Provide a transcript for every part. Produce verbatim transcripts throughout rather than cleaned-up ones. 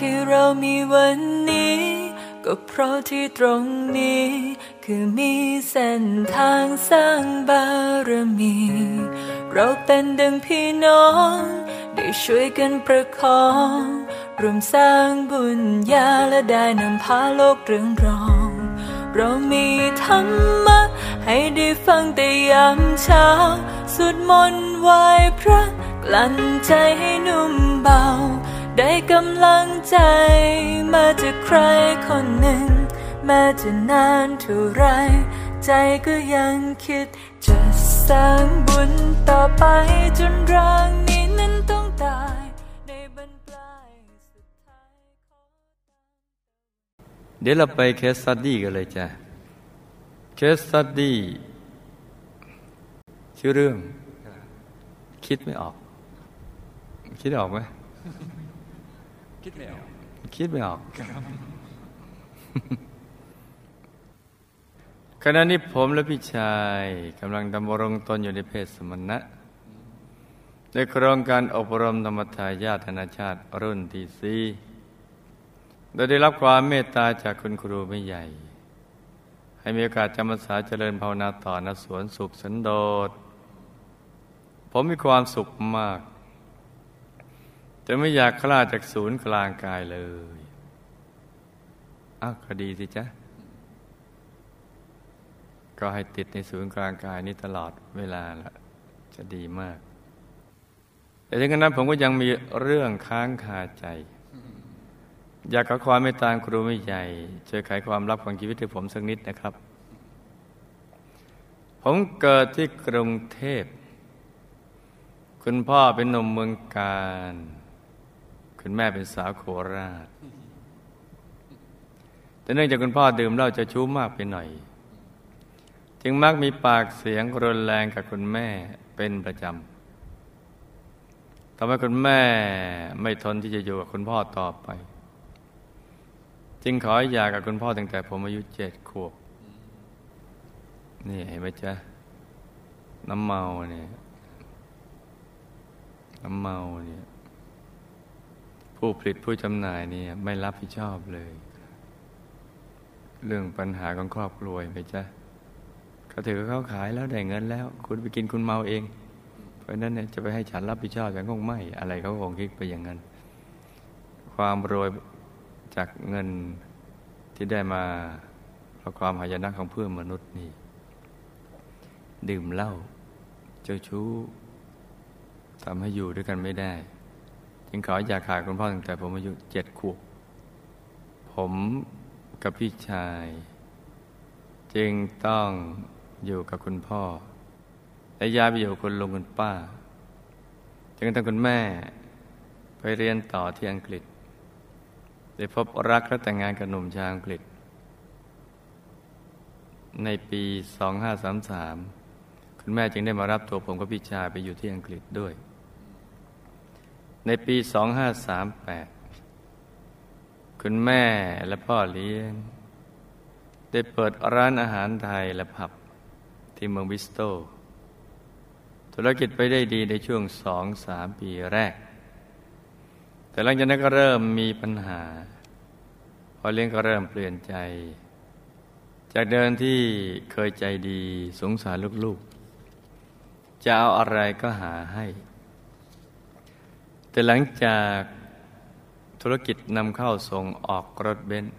ที่เรามีวันนี้ก็เพราะที่ตรงนี้คือมีเส้นทางสร้างบารมีเราเป็นดังพี่น้องได้ช่วยกันประคองรวมสร้างบุญญาและได้นำพาโลกเรืองรองเรามีธรรมะให้ได้ฟังแต่ยามเช้าสวดมนต์ไหว้พระกลั่นใจให้นุ่มเบาได้กำลังใจมาจากใครคนหนึ่งแม้จะนานเท่าไรใจก็ยังคิดจะสร้างบุญต่อไปจนร่างนี้นั้นต้องตายในบรรพสุดท้ายเดี๋ยวเราไปเคสสตัดดี้กันเลยจ้ะเคสสตัดดี้ชื่อเรื่องคิดไม่ออกคิดออกไหมคิดไม่ออกคิดไม่ออกขณะนี้ผมและพี่ชายกำลังดำรงตนอยู่ในเพศสมณะในโครงการอบรมธรรมทายาทนาชาติรุ่นที่สี่โดยได้รับความเมตตาจากคุณครูไม่ใหญ่ให้มีโอกาสจำพรรษาเจริญภาวนาต่อณสวนสุขสันโดษผมมีความสุขมากจะไม่อยากคลาดจากศูนย์กลางกายเลยอ้าวก็ดีสิจ๊ะก็ให้ติดในศูนย์กลางกายนี้ตลอดเวลาละจะดีมากแต่ถึงกระนั้นผมก็ยังมีเรื่องค้างคาใจอยากขอความเมตตาครูไม่ใหญ่ช่วยไขความลับของชีวิตให้ผมสักนิดนะครับผมเกิดที่กรุงเทพคุณพ่อเป็นหนุ่มเมืองการคุณแม่เป็นสาวโคราชแต่เนื่องจากคุณพ่อดื่มเหล้าเจ้าชู้มากไปหน่อยจึงมักมีปากเสียงรุนแรงกับคุณแม่เป็นประจำทำให้คุณแม่ไม่ทนที่จะอยู่กับคุณพ่อต่อไปจึงขอหย่ากับคุณพ่อตั้งแต่ผมอายุเจ็ดขวบนี่เห็นไหมจ๊ะน้ำเมาเนี่ยน้ำเมาเนี่ยผู้ผลิตผู้จำหน่ายเนี่ยไม่รับผิดชอบเลยเรื่องปัญหาของครอบครัวไปจ้ะเขาถือเขาขายแล้วได้เงินแล้วคุณไปกินคุณเมาเองเพราะนั้นเนี่ยจะไปให้ฉันรับผิดชอบฉันคงไม่อะไรเขาคงคิดไปอย่างนั้นความรวยจากเงินที่ได้มาเพราะความหายนะของเพื่อนมนุษย์นี่ดื่มเหล้าเจ้าชู้ทำให้อยู่ด้วยกันไม่ได้จึงขออยากขาดคุณพ่อตั้งแต่ผมอายุเจ็ดขวบผมกับพี่ชายจึงต้องอยู่กับคุณพ่อและย้ายไปอยู่กับคุณลุงคุณป้าจนกระทั่งคุณแม่ไปเรียนต่อที่อังกฤษได้พบรักและแต่งงานกับหนุ่มชาวอังกฤษในปีสองพันห้าร้อยสามสิบสามคุณแม่จึงได้มารับตัวผมกับพี่ชายไปอยู่ที่อังกฤษด้วยในปีสองพันห้าร้อยสามสิบแปดคุณแม่และพ่อเลี้ยงได้เปิดร้านอาหารไทยและผับที่เมืองบริสตอลธุรกิจไปได้ดีในช่วง สองถึงสาม ปีแรกแต่หลังจากนั้นก็เริ่มมีปัญหาพ่อเลี้ยงก็เริ่มเปลี่ยนใจจากเดิมที่เคยใจดีสงสารลูกจะเอาอะไรก็หาให้แต่หลังจากธุรกิจนำเข้าส่งออกรถเบนซ์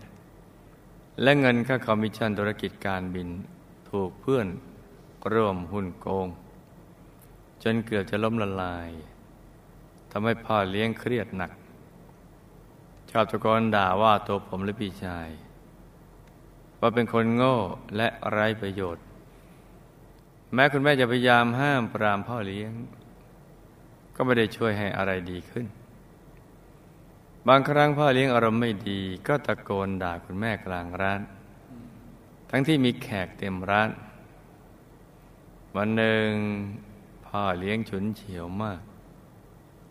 และเงินค่าคอมมิชชั่นธุรกิจการบินถูกเพื่อนร่วมหุ้นโกงจนเกือบจะล้มละลายทำให้พ่อเลี้ยงเครียดหนักชอบตะโกนด่าว่าตัวผมและพี่ชายว่าเป็นคนโง่และไร้ประโยชน์แม้คุณแม่จะพยายามห้ามปรามพ่อเลี้ยงก็ไม่ได้ช่วยให้อะไรดีขึ้นบางครั้งพ่อเลี้ยงอารมณ์ไม่ดีก็ตะโกนด่าคุณแม่กลางร้านทั้งที่มีแขกเต็มร้านวันหนึ่งพ่อเลี้ยงฉุนเฉียวมาก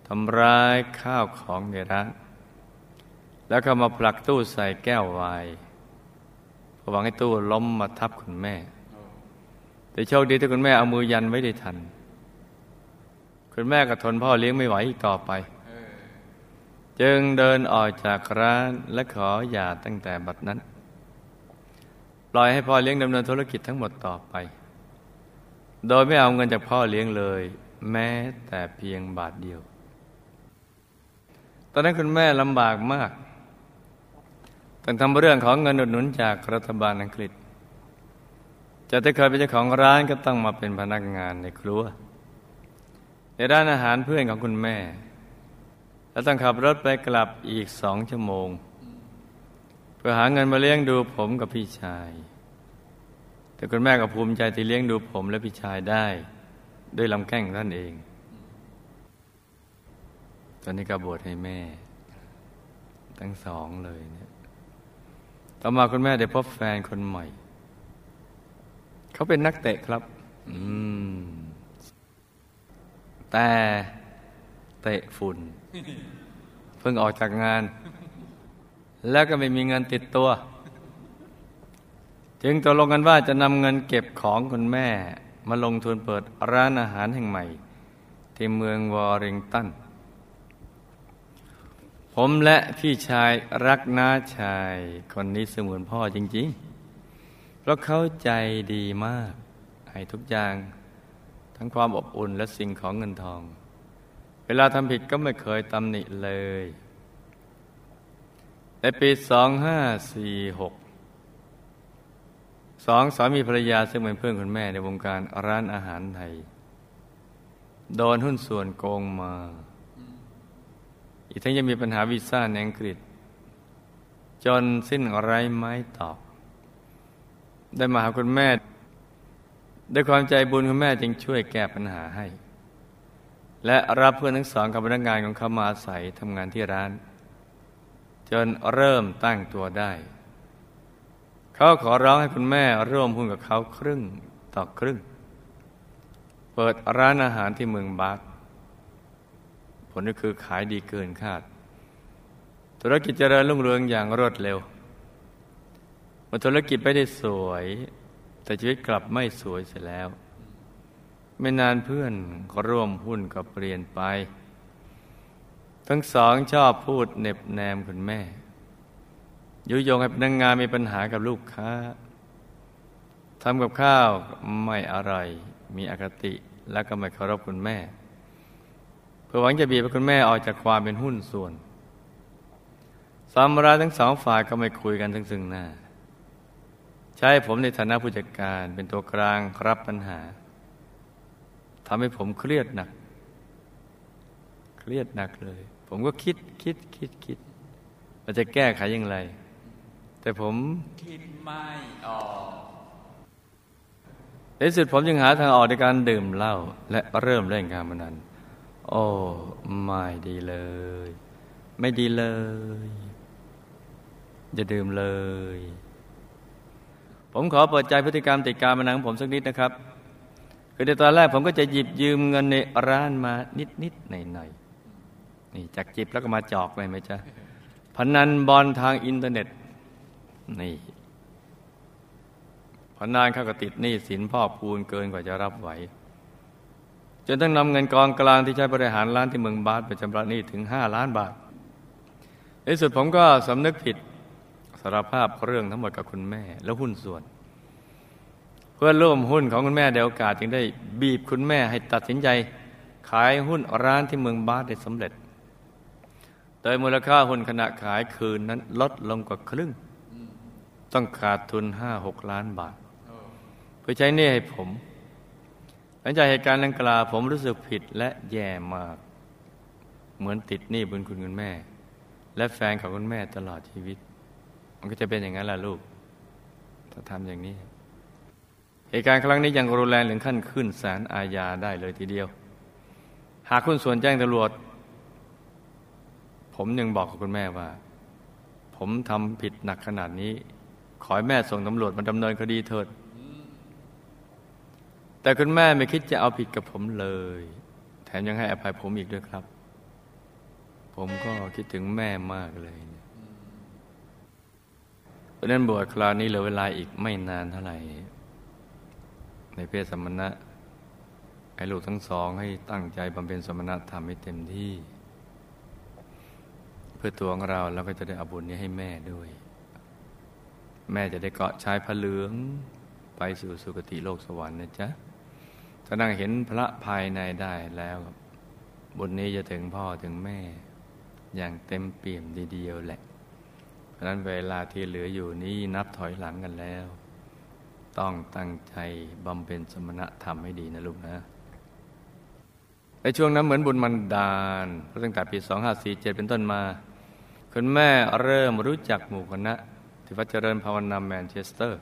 ทำร้ายข้าวของในร้านแล้วก็มาผลักตู้ใส่แก้วไวน์หวังให้ตู้ล้มมาทับคุณแม่แต่โชคดีที่คุณแม่เอามือยันไว้ได้ทันคุณแม่ก็ทนพ่อเลี้ยงไม่ไหวอีกต่อไป จึงเดินออกจากร้านและขอหย่าตั้งแต่บัดนั้นปล่อยให้พ่อเลี้ยงดำเนินธุรกิจทั้งหมดต่อไปโดยไม่เอาเงินจากพ่อเลี้ยงเลยแม้แต่เพียงบาทเดียวตอนนั้นคุณแม่ลำบากมากต้องทำเรื่องของเงินอุดหนุนจากรัฐบาลอังกฤษจะได้เคยเป็นเจ้าของร้านก็ต้องมาเป็นพนักงานในครัวในร้านอาหารเพื่อนของคุณแม่แล้วต้องขับรถไปกลับอีกสองชั่วโมงเพื่อหาเงินมาเลี้ยงดูผมกับพี่ชายแต่คุณแม่ก็ภูมิใจที่เลี้ยงดูผมและพี่ชายได้ด้วยลำแข้งท่านเองตอนนี้ก็บวชให้แม่ทั้งสองเลยเนี่ยต่อมาคุณแม่ได้พบแฟนคนใหม่เขาเป็นนักเตะครับอืมแต่เตะฝุ่นเพิ่งออกจากงานแล้วก็ไม่มีเงินติดตัวจึงตกลงกันว่าจะนำเงินเก็บของคุณแม่มาลงทุนเปิดร้านอาหารแห่งใหม่ที่เมืองวอริงตันผมและพี่ชายรักน้าชายคนนี้เสมือนพ่อจริงๆเพราะเขาใจดีมากให้ทุกอย่างทั้งความอบอุ่นและสิ่งของเงินทองเวลาทำผิดก็ไม่เคยตำหนิเลยในปีสองพันห้าร้อยสี่สิบหกสองสามีภรรยาซึ่งเป็นเพื่อนคุณแม่ในวงการร้านอาหารไทยโดนหุ้นส่วนโกงมาอีกทั้งยังมีปัญหาวีซ่าในอังกฤษจนสิ้นไร้ไม้ตอกได้มาหาคุณแม่ด้วยความใจบุญคุณแม่จึงช่วยแก้ปัญหาให้และรับเพื่อนทั้งสองกับพนักงานของเขามาอาศัยทำงานที่ร้านจนเริ่มตั้งตัวได้เขาขอร้องให้คุณแม่ร่วมหุ้นกับเขาครึ่งต่อครึ่งเปิดร้านอาหารที่เมืองบาสผลก็คือขายดีเกินคาดธุรกิจเจริญรุ่งเรืองอย่างรวดเร็วมันธุรกิจไม่ได้สวยแต่ชีวิตกลับไม่สวยเสียแล้วไม่นานเพื่อนก็ร่วมหุ้นก็เปลี่ยนไปทั้งสองชอบพูดเน็บแนมคุณแม่ยุยงให้พนักงานมีปัญหากับลูกค้าทำกับข้าวไม่อร่อยมีอคติและก็ไม่เคารพคุณแม่เพื่อหวังจะบีบให้คุณแม่ออกจากความเป็นหุ้นส่วนสามร้ายทั้งสองฝ่ายก็ไม่คุยกันซึ่งหน้าใช้ผมในฐานะผู้จัดการเป็นตัวกลางรับปัญหาทำให้ผมเครียดหนักเครียดหนักเลยผมก็คิดคิดคิดคิดเราจะแก้ไขอย่างไรแต่ผมคิดไม่ออกในสุดผมยังหาทางออกในการดื่มเหล้าและเริ่มเล่นการพนันโอ้ไม่ดีเลยไม่ดีเลยอย่าดื่มเลยผมขอเปิดใจพฤติกรรมติดการพนันของผมสักนิดนะครับคือในตอนแรกผมก็จะหยิบยืมเงินในร้านมานิดๆหน่อยๆนี่จากจิบแล้วก็มาจอกเลยไหมจ๊ะพนันบอลทางอินเทอร์เน็ตนี่พนันเข้ากับติดหนี้สินพ่อพูนเกินกว่าจะรับไหวจนต้องนำเงินกองกลางที่ใช้บริหารร้านที่เมืองบาสไปชำระหนี้ถึงห้าล้านบาทในสุดผมก็สำนึกผิดสารภาพเรื่องทั้งหมดกับคุณแม่และหุ้นส่วนเพื่อร่วมหุ้นของคุณแม่ได้โอกาสจึงได้บีบคุณแม่ให้ตัดสินใจขายหุ้นร้านที่เมืองบาสได้สำเร็จโดยมูลค่าหุ้นขณะขายคืนนั้นลดลงกว่าครึ่งต้องขาดทุน ห้าหก ล้านบาทเพื่อใช้หนี้ให้ผมหลังจากเหตุการณ์ดังกล่าวผมรู้สึกผิดและแย่มากเหมือนติดหนี้บุญคุณคุณแม่และแฟนของคุณแม่ตลอดชีวิตมันก็จะเป็นอย่างนั้นล่ะลูกถ้าทำอย่างนี้เหตุการณ์ครั้งนี้ยังรุนแรงถึงขั้นขึ้นศาลอาญาได้เลยทีเดียวหากคุณส่วนแจ้งตำรวจผมยังบอกกับคุณแม่ว่าผมทำผิดหนักขนาดนี้ขอให้แม่ส่งตำรวจมาดำเนินคดีเถิดแต่คุณแม่ไม่คิดจะเอาผิดกับผมเลยแถมยังให้อภัยผมอีกด้วยครับผมก็คิดถึงแม่มากเลยเพราะนั้นบวชคราวนี้เหลือเวลาอีกไม่นานเท่าไหร่ในเพศสมณะให้ลูกทั้งสองให้ตั้งใจบำเพ็ญสมณธรรมให้เต็มที่ พื่อตัวของเราเราก็จะได้เอาบุญนี้ให้แม่ด้วยแม่จะได้เกาะชายผ้าเหลืองไปสู่สุคติโลกสวรรค์นะจ๊ะถ้านั่งเห็นพระภายในได้แล้วบุญนี้จะถึงพ่อถึงแม่อย่างเต็มเปี่ยมดีเดียวแหละเพราะนั้นเวลาที่เหลืออยู่นี้นับถอยหลังกันแล้วต้องตั้งใจบำเพ็ญสมณธรรมให้ดีนะลูกนะในช่วงนั้นเหมือนบุญมันดาลเพราะตั้งแต่ปีสองห้าสี่เจ็ดเป็นต้นมาคุณแม่เริ่มรู้จักหมู่คณะที่วัดเจริญภาวนาแมนเชสเตอร์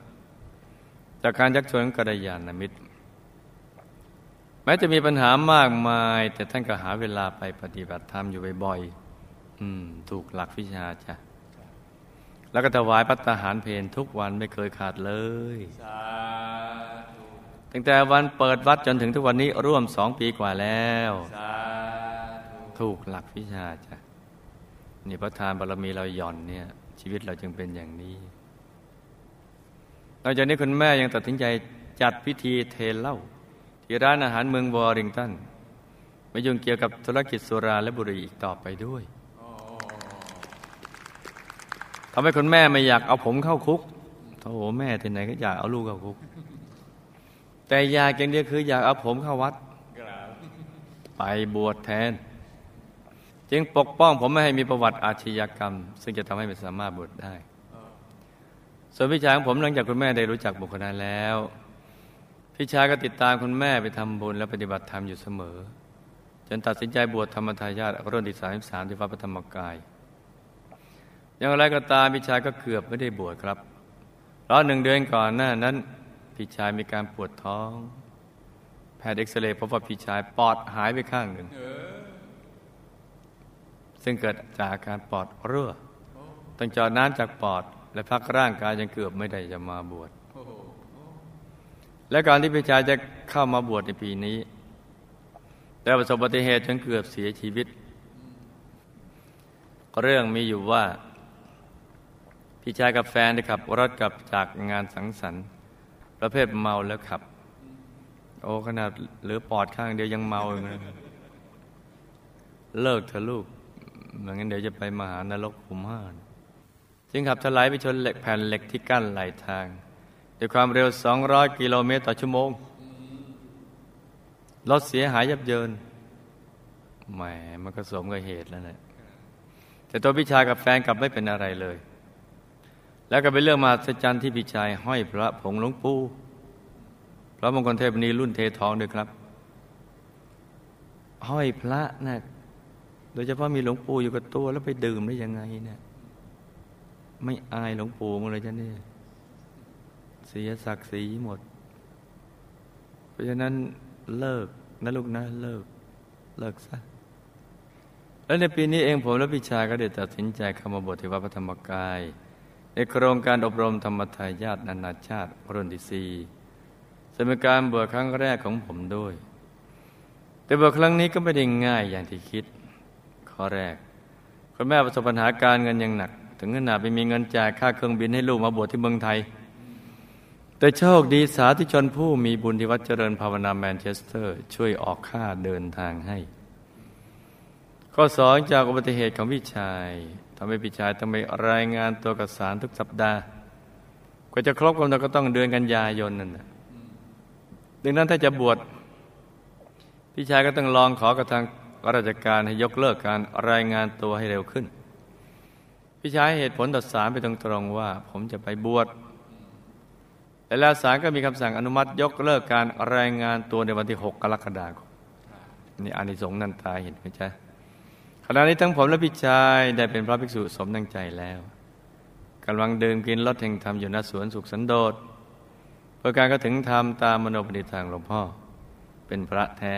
จากการชักชวนกัลยาณมิตรแม้จะมีปัญหามากมายแต่ท่านก็หาเวลาไปปฏิบัติธรรมอยู่บ่อยๆอืมถูกหลักวิชาจ้ะแล้วก็ถวายภัตตาหารเพลทุกวันไม่เคยขาดเลยตั้งแต่วันเปิดวัดจนถึงทุกวันนี้ร่วมสองปีกว่าแล้วถูกหลักวิชาจ้ะนี่พระทานบารมีเราหย่อนเนี่ยชีวิตเราจึงเป็นอย่างนี้นอกจากนี้คุณแม่ยังตัดสินใจจัดพิธีเทเหล้าที่ร้านอาหารเมืองวอริงตันไม่ยุ่งเกี่ยวกับธุรกิจสุราและบุหรี่อีกต่อไปด้วยทำให้คุณแม่ไม่อยากเอาผมเข้าคุกโธ่แม่ที่ไหนก็อยากเอาลูกเข้าคุกแต่อยากอย่างเดียวคืออยากเอาผมเข้าวัดไปบวชแทนจึงปกป้องผมไม่ให้มีประวัติอาชญากรรมซึ่งจะทำให้ไม่สามารถบวชได้ส่วนพี่ชายของผมหลังจากคุณแม่ได้รู้จักบุคคลนั้นแล้วพี่ชายก็ติดตามคุณแม่ไปทำบุญและปฏิบัติธรรมอยู่เสมอจนตัดสินใจบวชธรรมทายาทรุ่นที่สามสิบสามที่วัดพระธรรมกายอย่างไรก็ตามพี่ชายก็เกือบไม่ได้บวชครับเพราะหนึ่งเดือนก่อนหน้านั้นพี่ชายมีการปวดท้องแพทย์เอ็กซเรย์พบว่าพี่ชายปอดหายไปข้างหนึ่งซึ่งเกิดจากอาการปอดรั่วต้องเจาะน้ำจากปอดและพักร่างกายยังเกือบไม่ได้จะมาบวชและการที่พี่ชายจะเข้ามาบวชในปีนี้ได้ประสบอุบัติเหตุจนเกือบเสียชีวิตเรื่องมีอยู่ว่าพี่ชายกับแฟนได้ขับรถกลับจากงานสังสรรค์ประเภทเมาแล้วขับโอ้ขนาดเหลือปอดข้างเดียวยังเมาอยู่เลยเลิกเถอะลูกไม่งั้นเดี๋ยวจะไปมหานรกขุมห้าจึงขับถลายไปชนเหล็กแผ่นเหล็กที่กั้นไหลทางด้วยความเร็วสองร้อยกิโลเมตรต่อชั่วโมงรถเสียหายยับเยินแหมมันก็สมกับเหตุแล้วแหละแต่ตัวพี่ชายกับแฟนกลับไม่เป็นอะไรเลยแล้วก็เป็นเรื่องมหัศจรรย์ที่พี่ชายห้อยพระผงหลวงปู่พระมงคลเทพนีรุ่นเททองด้วยครับห้อยพระนะโดยเฉพาะมีหลวงปู่อยู่กับตัวแล้วไปดื่มได้ยังไงเนี่ยไม่อายหลวงปู่มึงเลยจ้ะเนี่ยเสียศักดิ์ศรีหมดเพราะฉะนั้นเลิกนะลูกนะเลิกเลิกซะแล้วในปีนี้เองผมและพี่ชายก็ได้ตัดสินใจเข้ามาบวชที่วัดพระธรรมกายในโครงการอบรมธรรมทายาทนานาชาติรุ่นที่สี่ซึ่งเป็นการบวชครั้งแรกของผมด้วยแต่บวชครั้งนี้ก็ไม่ได้ง่ายอย่างที่คิดข้อแรกคุณแม่ประสบปัญหาการเงินอย่างหนักถึงขนาดไปมีเงินจ่ายค่าเครื่องบินให้ลูกมาบวชที่เมืองไทยแต่โชคดีสาธุชนผู้มีบุญที่วัดเจริญภาวนาแมนเชสเตอร์ช่วยออกค่าเดินทางให้ข้อสองจากอุบัติเหตุของพี่ชายทำให้พี่ชายต้องไปรายงานตัวกับศาลทุกสัปดาห์กว่าจะครบกำหนดก็ต้องเดือนกันยายนนั่นนะดังนั้นถ้าจะบวชพี่ชายก็ต้องลองขอกับทางราชการให้ยกเลิกการรายงานตัวให้เร็วขึ้นพี่ชายเหตุผลต่อศาลไปตรงๆว่าผมจะไปบวชแต่แล้วศาลก็มีคำสั่งอนุมัติยกเลิกการรายงานตัวในวันที่หกกรกฎาคมนี่อานิสงส์นันตาเห็นไหมจ๊ะขณะนี้ทั้งผมและพี่ชายได้เป็นพระภิกษุสมดังใจแล้วกำลังเดินกินรถแห่งธรรมอยู่ณสวนสุขสันโดษเพื่อการก็ถึงธรรมตามมโนปณิธานหลวงพ่อเป็นพระแท้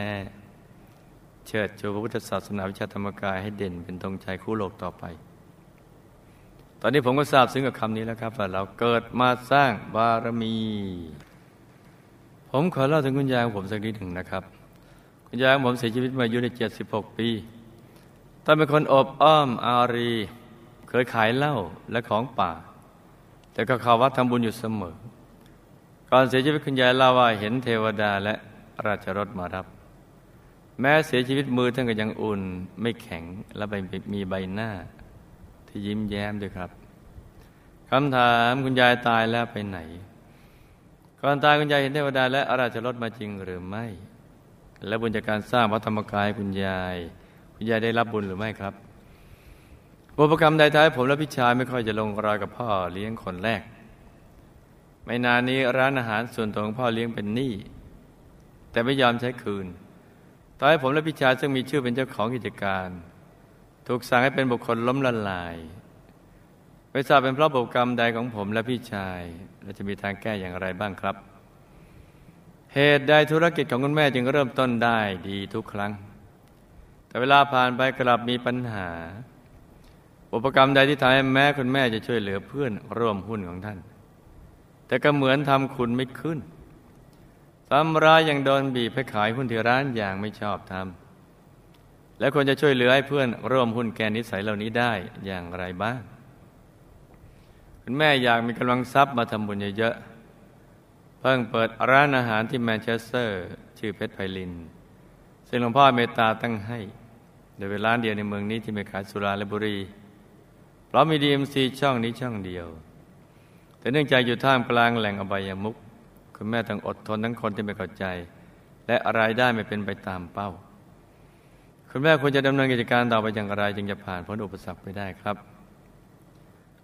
เชิดชูพระพุทธศาสนาวิชาธรรมกายให้เด่นเป็นธงชัยคู่โลกต่อไปตอนนี้ผมก็ทราบซึ้งกับคำนี้แล้วครับว่าเราเกิดมาสร้างบารมีผมขอเล่าถึงคุณยายของผมสักนิดหนึ่งนะครับคุณยายของผมเสียชีวิตมาอายุได้เจ็ดสิบหกปีตอนเป็นคนอบอ้อมอารีเคยขายเหล้าและของป่าแต่ก็เข้าวัดทำบุญอยู่เสมอก่อนเสียชีวิตคุณยายเล่าว่าเห็นเทวดาและราชรถมารับแม้เสียชีวิตมือท่านก็ยังอุ่นไม่แข็งและมีใบหน้า ที่ยิ้มแย้มด้วยครับคำถามคุณยายตายแล้วไปไหนก่อนตายคุณยายเห็นเทวดาและอาราชรสมาจริงหรือไม่และบุญจากการสร้างวัดธรรมกายคุณยายคุณยายได้รับบุญหรือไม่ครับบุพกรรมใดท้ายผมและพี่ชายไม่ค่อยจะลงรอยกับพ่อเลี้ยงคนแรกไม่นานนี้ร้านอาหารส่วนตัวของพ่อเลี้ยงเป็นหนี้แต่ไม่ยอมใช้คืนท้ายผมและพี่ชายซึ่งมีชื่อเป็นเจ้าของกิจการถูกสั่งให้เป็นบุคคลล้มละลายไม่ทราบเป็นเพราะบุพกรรมใดของผมและพี่ชายและจะมีทางแก้อย่างไรบ้างครับเหตุใดธุรกิจของคุณแม่จึงเริ่มต้นได้ดีทุกครั้งแต่เวลาผ่านไปกลับมีปัญหาอุปกรรมใดที่ทำให้แม่คุณแม่จะช่วยเหลือเพื่อนร่วมหุ้นของท่านแต่ก็เหมือนทำคุณไม่ขึ้นซ้ำร้ายยังโดนบีบให้ขายหุ้นที่ร้านอย่างไม่ชอบทำและควรจะช่วยเหลือให้เพื่อนร่วมหุ้นแก่นิสัยเหล่านี้ได้อย่างไรบ้างคุณแม่อยากมีกำลังทรัพย์มาทำบุญเยอะๆเพิ่งเปิดร้านอาหารที่แมนเชสเตอร์ชื่อเพชรไพลินซึ่งหลวงพ่อเมตตาตั้งให้โดยเป็นร้านเดียวในเมืองนี้ที่ไม่ขายสุราและบุหรี่เพราะมีดีเอ็มซีช่องนี้ช่องเดียวแต่เนื่องจากอยู่ท่ามกลางแหล่งอบายมุขคุณแม่ต้องอดทนทั้งคนที่ไม่เข้าใจและรายได้ไม่เป็นไปตามเป้าคุณแม่ควรจะดำเนินกิจการต่อไปอย่างไรจึงจะผ่านพ้นอุปสรรคไปได้ครับ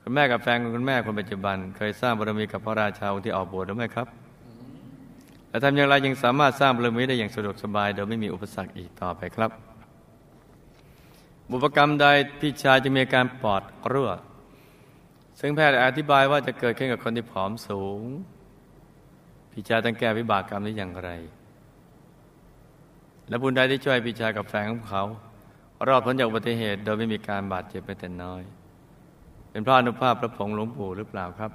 คุณแม่กับแฟนของคุณแม่คนปัจจุบันเคยสร้างบารมีกับพระราชาองค์ที่ออกบวชหรือไม่ครับและทำอย่างไรยังสามารถสร้างบารมีได้อย่างสะดวกสบายโดยไม่มีอุปสรรคอีกต่อไปครับบุพกรรมใดพี่ชายจะมีอาการปอดรั่วซึ่งแพทย์อธิบายว่าจะเกิดขึ้นกับคนที่ผอมสูงพี่ชายต้องแก้วิบากกรรมนี้อย่างไรและบุญใดที่ช่วยพี่ชายกับแฟนของเขารอดพ้นจากอุบัติเหตุโดยไม่มีการบาดเจ็บแม้แต่น้อยเป็นพระอนุภาพพระผงหลวงปู่หรือเปล่าครับ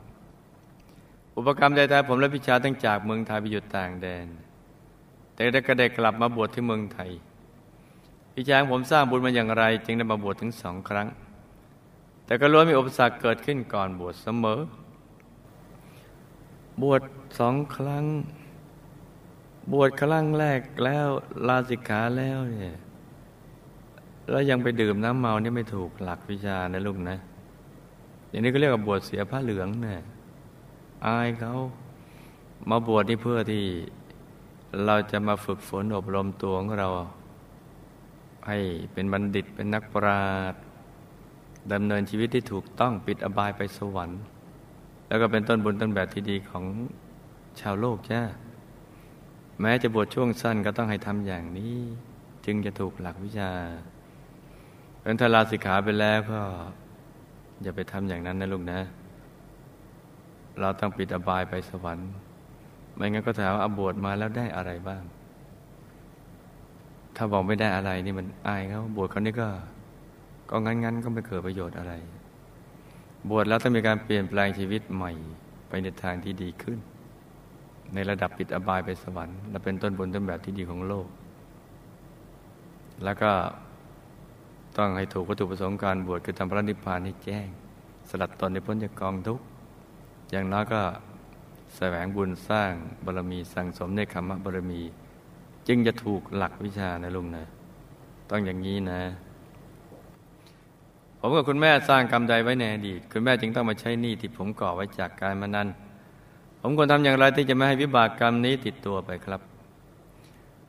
อุปกรรมใดท้ายผมและพี่ชายตั้งจากเมืองไทยไปอยู่ต่างแดนแต่ได้กระเดกกลับมาบวชที่เมืองไทยพี่ชายของผมสร้างบุญมาอย่างไรจึงได้มาบวชถึงสองครั้งแต่ก็ล้วนมีอุปสรรคเกิดขึ้นก่อนบวชเสมอบวชสองครั้งบวชครั้งแรกแล้วลาสิกขาแล้วเนี่ยแล้วยังไปดื่มน้ำเมานี่ไม่ถูกหลักวิชานะลูกนะอย่างนี้ก็เรียกว่าบวชเสียผ้าเหลืองเนี่ยอายเขามาบวชนี่เพื่อที่เราจะมาฝึกฝนอบรมตัวของเราให้เป็นบัณฑิตเป็นนักปราชญ์ดำเนินชีวิตที่ถูกต้องปิดอบายไปสวรรค์แล้วก็เป็นต้นบุญต้นแบบที่ดีของชาวโลกจ้าแม้จะบวชช่วงสั้นก็ต้องให้ทำอย่างนี้จึงจะถูกหลักวิชาเป็นทาราสิกขาไปแล้วก็อย่าไปทำอย่างนั้นนะลูกนะเราต้องปิดอบายไปสวรรค์ไม่งั้นก็ถามว่าบวชมาแล้วได้อะไรบ้างถ้าบอกไม่ได้อะไรนี่มันอายเขาบวชเขานี่ก็ก็งั้นๆก็ไม่เกิดประโยชน์อะไรบวชแล้วต้องมีการเปลี่ยนแปลงชีวิตใหม่ไปในทางที่ดีขึ้นในระดับปิดอบายไปสวรรค์และเป็นต้นบุญต้นแบบที่ดีของโลกแล้วก็ต้องให้ถูกวัตถุประสงค์การบวชคือทำพระนิพพานให้แจ้งสลัดตนในพ้นจากกองทุกข์อย่างน้อยก็แสวงบุญสร้างบารมีสั่งสมในคัมมะบารมีจึงจะถูกหลักวิชานะลุงนะต้องอย่างนี้นะผมกับคุณแม่สร้างกรรมใดไว้ในอดีตคุณแม่จึงต้องมาใช้หนี้ที่ผมก่อไว้จากการมานั้นผมควรทำอย่างไรที่จะไม่ให้วิบากกรรมนี้ติดตัวไปครับ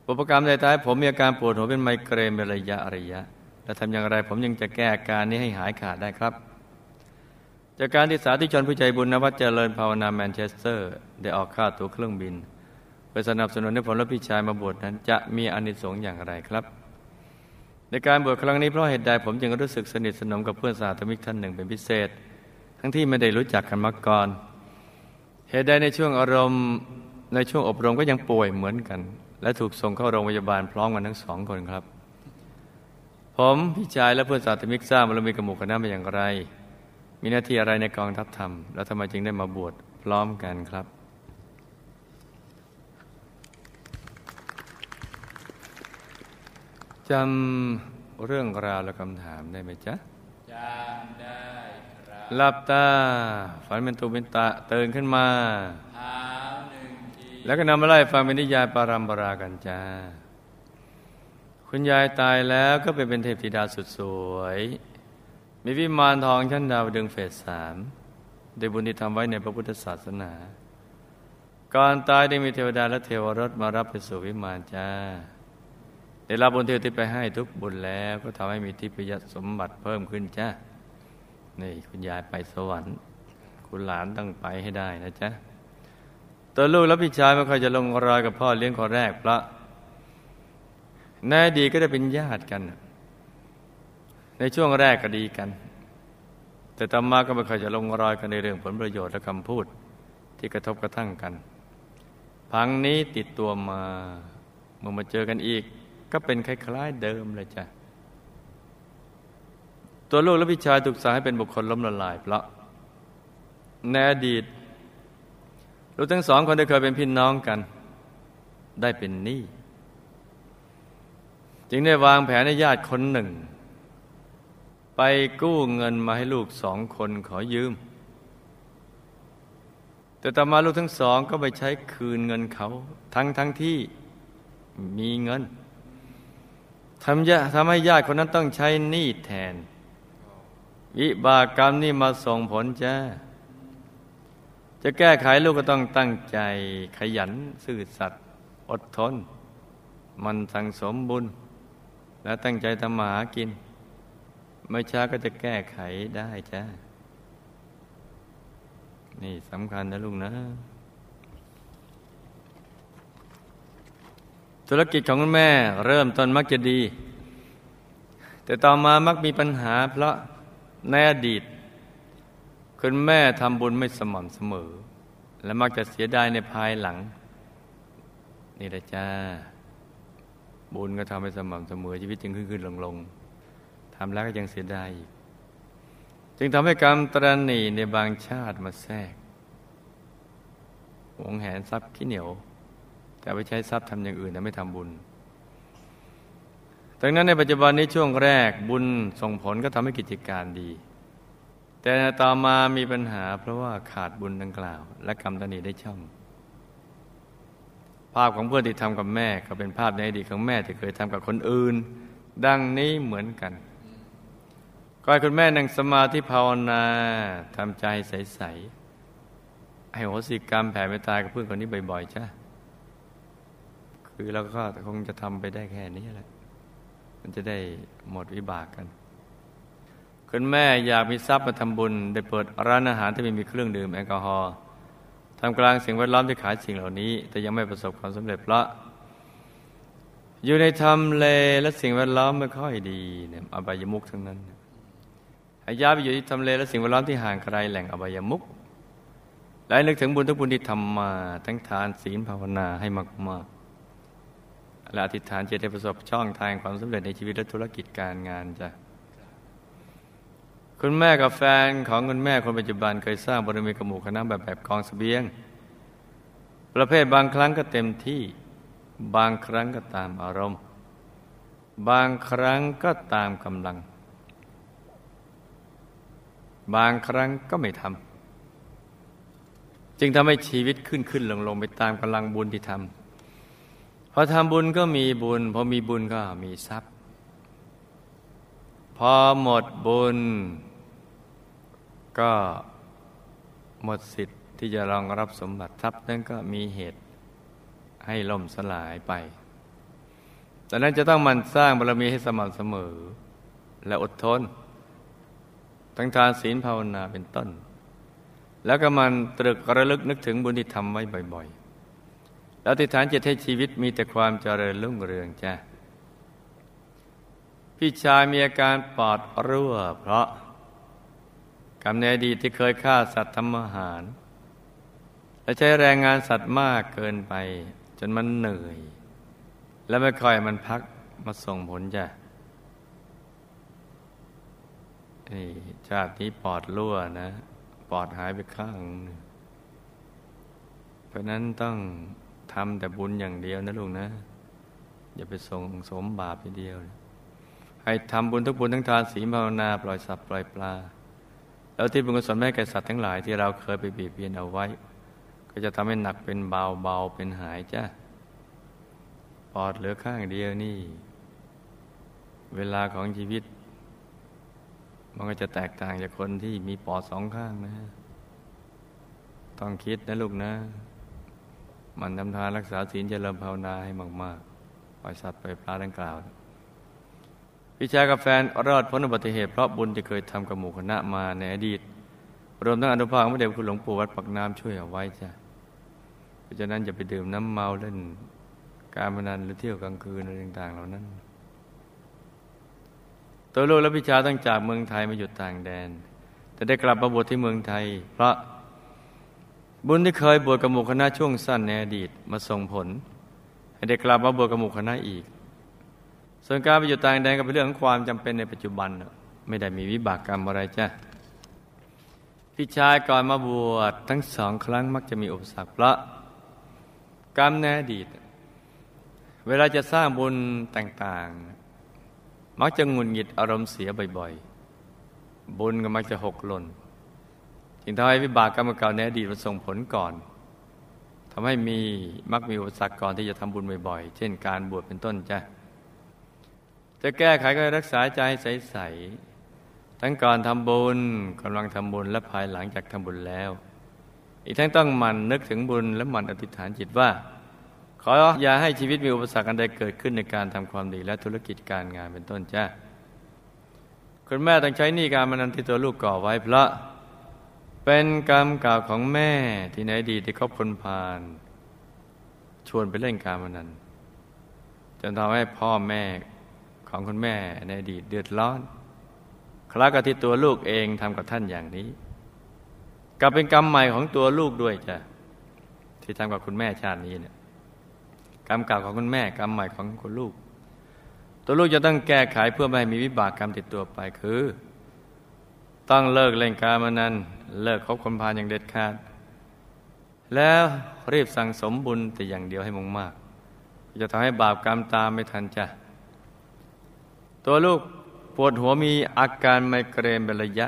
บุพกรรมใดท้ายผมมีอาการปวดหัวเป็นไมเกรนเป็นระยะระยะและทำอย่างไรผมยังจะแก้อาการนี้ให้หายขาดได้ครับจากการที่สาธุชนผู้ใจบุญณวัดเจริญภาวนาแมนเชสเตอร์ได้ออกค่าตั๋วเครื่องบินเพื่อสนับสนุนให้ผมและพี่ชายมาบวชนั้นจะมีอานิสงส์อย่างไรครับในการบวชครั้งนี้เพราะเหตุใดผมจึงรู้สึกสนิทสนมกับเพื่อนสาธมิกท่านหนึ่งเป็นพิเศษทั้งที่ไม่ได้รู้จักกันมาก่อนเหตุใดในช่วงอารมณ์ในช่วงอบรมก็ยังป่วยเหมือนกันและถูกส่งเข้าโรงพยาบาลพร้อมกันทั้งสองคนครับผมพี่ชายและเพื่อนสาธมิกทราบว่าเรามีกระหมู่คณะเป็นอย่างไรมีหน้าที่อะไรในกองทัพธรรมแล้วทำไมจึงได้มาบวชพร้อมกันครับจำเรื่องราวและคำถามได้ไหมจ๊ะจำได้ครับหลับตาฝันเป็นตุเป็นตะตื่นขึ้นมาเท้าหนึ่งทีแล้วก็นำมาไล่ฟังเป็นนิยายปารัมปรากันจ้าคุณยายตายแล้วก็ไปเป็นเทพธิดาสุดสวย มีวิมานทองชั้นดาวดึงเฟสสามได้บุญที่ทำไว้ในพระพุทธศาสนาก่อนตายได้มีเทวดาและเทวรสมารับไปสู่วิมานจ้าได้รับบุญเทวทิพย์ไปให้ทุกบุญแล้วก็ทำให้มีทิพยสมบัติเพิ่มขึ้นจ้านี่คุณยายไปสวรรค์คุณหลานต้องไปให้ได้นะจ๊ะตัวลูกและพี่ชายไม่ค่อยจะลงรอยกับพ่อเลี้ยงคนแรกเพราะในอดีตก็ได้เป็นญาติกันในช่วงแรกก็ดีกันแต่ต่อมาก็ไม่ค่อยจะลงรอยกันในเรื่องผลประโยชน์และคำพูดที่กระทบกระทั่งกันพังนี้ติดตัวมาเมื่อมาเจอกันอีกก็เป็นคล้ายๆเดิมเลยจ้ะตัวลูกและพี่ชายถูกสาให้เป็นบุคคลล้มละลายเพราะในอดีตลูกทั้งสองคนได้เคยเป็นพี่น้องกันได้เป็นหนี้จึงได้วางแผนให้ญาติคนหนึ่งไปกู้เงินมาให้ลูกสองคนขอยืมแต่ต่อมาลูกทั้งสองก็ไปใช้คืนเงินเขาทั้งทั้งที่มีเงินทำยะทำให้ญาติคนนั้นต้องใช้หนี้แทนวิบากกรรมนี่มาส่งผลจ้าจะแก้ไขลูกก็ต้องตั้งใจขยันซื่อสัตย์อดทนมันสั่งสมบุญและตั้งใจทำมาหากินไม่ช้าก็จะแก้ไขได้จ้านี่สำคัญนะลูกนะธุรกิจของคุณแม่เริ่มต้นมักจะดีแต่ต่อมามักมีปัญหาเพราะในอดีตคุณแม่ทำบุญไม่สม่ำเสมอและมักจะเสียดายในภายหลังนี่แหละจ้าบุญก็ทำไม่สม่ำเสมอชีวิตจึงขึ้นๆลงๆทำแล้วก็ยังเสียดายอีกจึงทำให้กรรมตระหนี่ในบางชาติมาแทรกหวงแหนทรัพย์ขี้เหนียวแต่ไปใช้ทรัพย์ทำอย่างอื่นแต่ไม่ทำบุญดังนั้นในปัจจุบันนี้ช่วงแรกบุญส่งผลก็ทำให้กิจการดีแต่ต่อมามีปัญหาเพราะว่าขาดบุญดังกล่าวและกรรมตระหนี่ได้ช่องภาพของเพื่อนที่ทำกับแม่ก็เป็นภาพในอดีตของแม่ที่เคยทำกับคนอื่นดังนี้เหมือนกันก่อนคุณแม่นั่งสมาธิภาวนาทำใจใสๆให้โหสิกรรมแผ่เมตตากับเพื่อนคนนี้บ่อยๆจ้ะคือเราก็คงจะทำไปได้แค่นี้แหละมันจะได้หมดวิบากกันคุณแม่อยากมีทรัพย์มาทำบุญได้เปิดร้านอาหารที่ไม่มีเครื่องดื่มแอลกอฮอล์ทำกลางสิ่งแวดล้อมที่ขายสิ่งเหล่านี้แต่ยังไม่ประสบความสำเร็จเพราะอยู่ในทำเลและสิ่งแวดล้อมไม่ค่อยดีเนี่ยอบายมุขทั้งนั้นให้ย้ายไปอยู่ที่ทำเลและสิ่งแวดล้อมที่ห่างไกลแหล่งอบายมุขและนึกถึงบุญทุกบุญที่ทำมาทั้งทานศีลภาวนาให้มากๆและอธิษฐานเจตให้ประสบช่องทางความสำเร็จในชีวิตและธุรกิจการงานจ้ะคุณแม่กับแฟนของคุณแม่คนปัจจุบันเคยสร้างบารมีกับหมู่คณะแบบแบบกองเสบียงประเภทบางครั้งก็เต็มที่บางครั้งก็ตามอารมณ์บางครั้งก็ตามกำลังบางครั้งก็ไม่ทำจึงทำให้ชีวิตขึ้นขึ้นลงลงไปตามกำลังบุญที่ทำพอทำบุญก็มีบุญพอมีบุญก็มีทรัพย์พอหมดบุญก็หมดสิทธิ์ที่จะรองรับสมบัติทรัพย์นั้นก็มีเหตุให้ล่มสลายไปดังนั้นจะต้องหมั่นสร้างบารมีให้สม่ำเสมอและอดทนทั้งทานศีลภาวนาเป็นต้นแล้วก็มันตรึกระลึกนึกถึงบุญที่ทำไว้บ่อยๆแล้วอธิษฐานจิตให้ชีวิตมีแต่ความเจริญรุ่งเรืองจ้ะพี่ชายมีอาการปอดรั่วเพราะกรรมในอดีตที่เคยฆ่าสัตว์ทำอาหารและใช้แรงงานสัตว์มากเกินไปจนมันเหนื่อยและไม่ค่อยมันพักมาส่งผลจ้ะนี่ชาตินี้ปอดรั่วนะปอดหายไปข้างเพราะนั้นต้องทำแต่บุญอย่างเดียวนะลูกนะอย่าไปส่งสมบาปทีเดียวให้ทำบุญทุกบุญทั้งทานศีลภาวนาปล่อยสัตว์ปล่อยปลาแล้วที่บุญกุศลแม่แก่สัตว์ทั้งหลายที่เราเคยไปเบียดเบียนเอาไว้ก็จะทำให้หนักเป็นเบาเบาเป็นหายจ้ะปอดเหลือข้างเดียวนี่เวลาของชีวิต มันก็จะแตกต่างจากคนที่มีปอดสองข้างนะต้องคิดนะลูกนะมันทำทานรักษาศีลเจริญภาวนาให้มากๆปล่อยสัตว์ปล่อยปลาดังกล่าวพี่ชายกับแฟนรอดพ้นอุบัติเหตุเพราะบุญที่เคยทำกับหมู่คณะมาในอดีตรวมทั้งอนุภาพของพระเดชคุณหลวงปู่วัดปากน้ำช่วยเอาไว้จ้ะเพราะฉะนั้นอย่าไปดื่มน้ำเมาเล่นการพนันหรือเที่ยวกลางคืนอะไรต่างๆเหล่านั้นตัวลูกและพี่ชายตั้งจากเมืองไทยมาอยู่ต่างแดนแต่ได้กลับมาบวชที่เมืองไทยเพราะบุญที่เคยบวชกับหมู่คณะช่วงสั้นในอดีตมาส่งผลให้ได้กลับมาบวชกับหมู่คณะอีกส่วนการไปอยู่ต่างแดนก็เป็นเรื่องของความจำเป็นในปัจจุบันไม่ได้มีวิบากกรรมอะไรจ้ะพี่ชายก่อนมาบวชทั้งสองครั้งมักจะมีอุปสรรคเพราะกรรมในอดีตเวลาจะสร้างบุญต่างๆมักจะหงุดหงิดอารมณ์เสียบ่อยๆบุญก็มักจะหกหล่นจึงทำให้วิบากกรรมเก่าในอดีตมันส่งผลก่อนทำให้มีมักมีอุปสรรคก่อนที่จะทำบุญบ่อยๆเช่นการบวชเป็นต้นจ้ะจะแก้ไขก็รักษาใจใสๆทั้งก่อนทำบุญกำลังทำบุญและภายหลังจากทำบุญแล้วอีกทั้งต้องหมั่นนึกถึงบุญและหมั่นอธิษฐานจิตว่าขออย่าให้ชีวิตมีอุปสรรคอันใดเกิดขึ้นในการทำความดีและธุรกิจการงานเป็นต้นจ้ะคุณแม่ต้องใช้หนี้การพนันที่ตัวลูกก่อไว้เพราะเป็นกรรมเก่าของแม่ที่ในอดีตที่คบคนพาลชวนไปเล่นการพนันจนทำให้พ่อแม่ของคุณแม่ในอดีตเดือดร้อนคล้ายกับที่ตัวลูกเองทำกับท่านอย่างนี้ก็เป็นกรรมใหม่ของตัวลูกด้วยจ้ะที่ทำกับคุณแม่ชาตินี้เนี่ยกรรมเก่าของคุณแม่กรรมใหม่ของคุณลูกตัวลูกจะต้องแก้ไขเพื่อไม่ให้มีวิบากกรรมติดตัวไปคือต้องเลิกเล่นการพนันเลิกคบคนพาลอย่างเด็ดขาดแล้วรีบสั่งสมบุญแต่อย่างเดียวให้มากๆจะทำให้บาปกรรมตามไม่ทันจ้ะตัวลูกปวดหัวมีอาการไมเกรนเป็นระยะ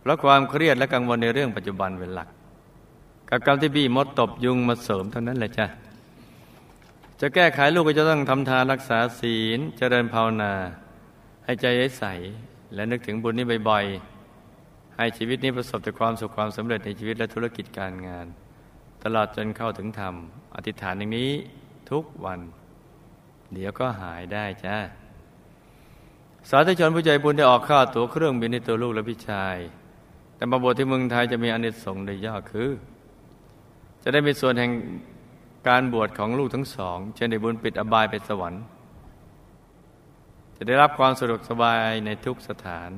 เพราะความเครียดและกังวลในเรื่องปัจจุบันเป็นหลักกับกรรมที่บี้มดตบยุงมาเสริมเท่านั้นแหละจ้ะจะแก้ไขลูกก็จะต้องทำทานรักษาศีลเจริญภาวนาให้ใจใสและนึกถึงบุญนี้บ่อยๆให้ชีวิตนี้ประสบแต่ความสุขความสำเร็จในชีวิตและธุรกิจการงานตลอดจนเข้าถึงธรรมอธิษฐานอย่างนี้ทุกวันเดี๋ยวก็หายได้จ้ะสาธุชนผู้ใจบุญได้ออกค่าตั๋วเครื่องบินให้ตัวลูกและพี่ชายแต่มาบวชที่เมืองไทยจะมีอานิสงส์โดยย่อคือจะได้มีส่วนแห่งการบวชของลูกทั้งสองเช่นได้บุญปิดอบายไปสวรรค์จะได้รับความสะดวกสบายในทุกสถาน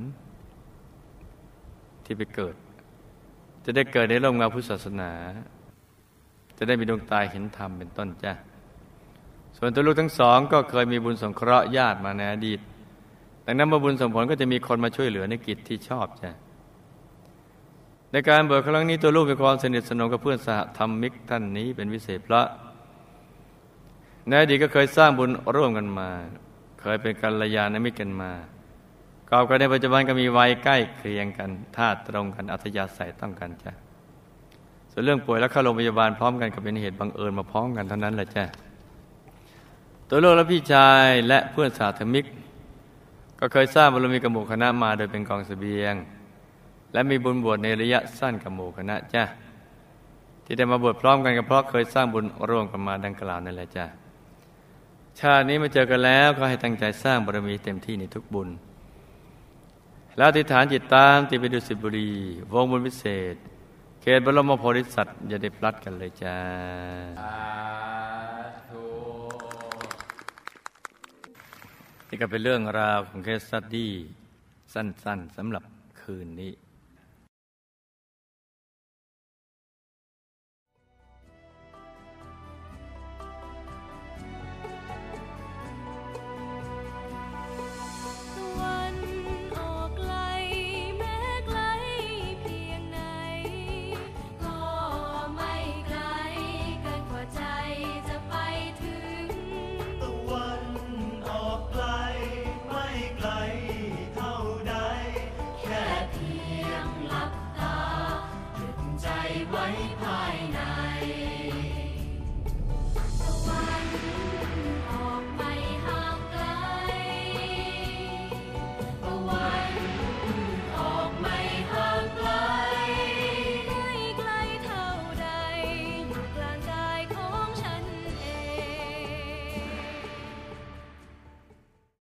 ที่ไปเกิดจะได้เกิดในร่มเงาพุทธศาสนาจะได้มีดวงตาเห็นธรรมเป็นต้นจ้ะส่วนตัวลูกทั้งสองก็เคยมีบุญสงเคราะห์ญาติมาในอดีตดังนั้นเมื่อบุญส่งผลก็จะมีคนมาช่วยเหลือในกิจที่ชอบจ้ะในการบวชครั้งนี้ตัวลูกมีความสนิทสนมกับเพื่อนสหธรรมิกท่านนี้เป็นวิเศษพระในอดีตก็เคยสร้างบุญร่วมกันมาเคยเป็นกัลยาณมิตรกันมาก่อนกันในปัจจุบันก็มีวัยใกล้เคียงกันธาตุตรงกันอัธยาศัยต้องกันจ้ะส่วนเรื่องป่วยและเข้าโรงพยาบาลพร้อมกันก็เป็นเหตุบังเอิญมาพร้อมกันเท่านั้นแหละจ้ะตัวลูกและพี่ชายและเพื่อนสหธรรมิกก็เคยสร้างบารมีกับหมู่คณะมาโดยเป็นกองเสบียงและมีบุญบวชในระยะสั้นกับหมู่คณะจ้ะที่ได้มาบวชพร้อมกันก็เพราะเคยสร้างบุญร่วมกันมาดังกล่าวนั่นแหละจ้ะชาตินี้มาเจอกันแล้วก็ให้ตั้งใจสร้างบารมีเต็มที่ในทุกบุญแล้วอธิษฐานจิตตามติดไปดุสิตบุรีวงบุญพิเศษเขตบรมโพธิสัตว์อย่าได้พลัดกันเลยจ้ะนี่ก็เป็นเรื่องราวของเคสสตั๊ดดี้สั้นๆสำหรับคืนนี้ไว้พาย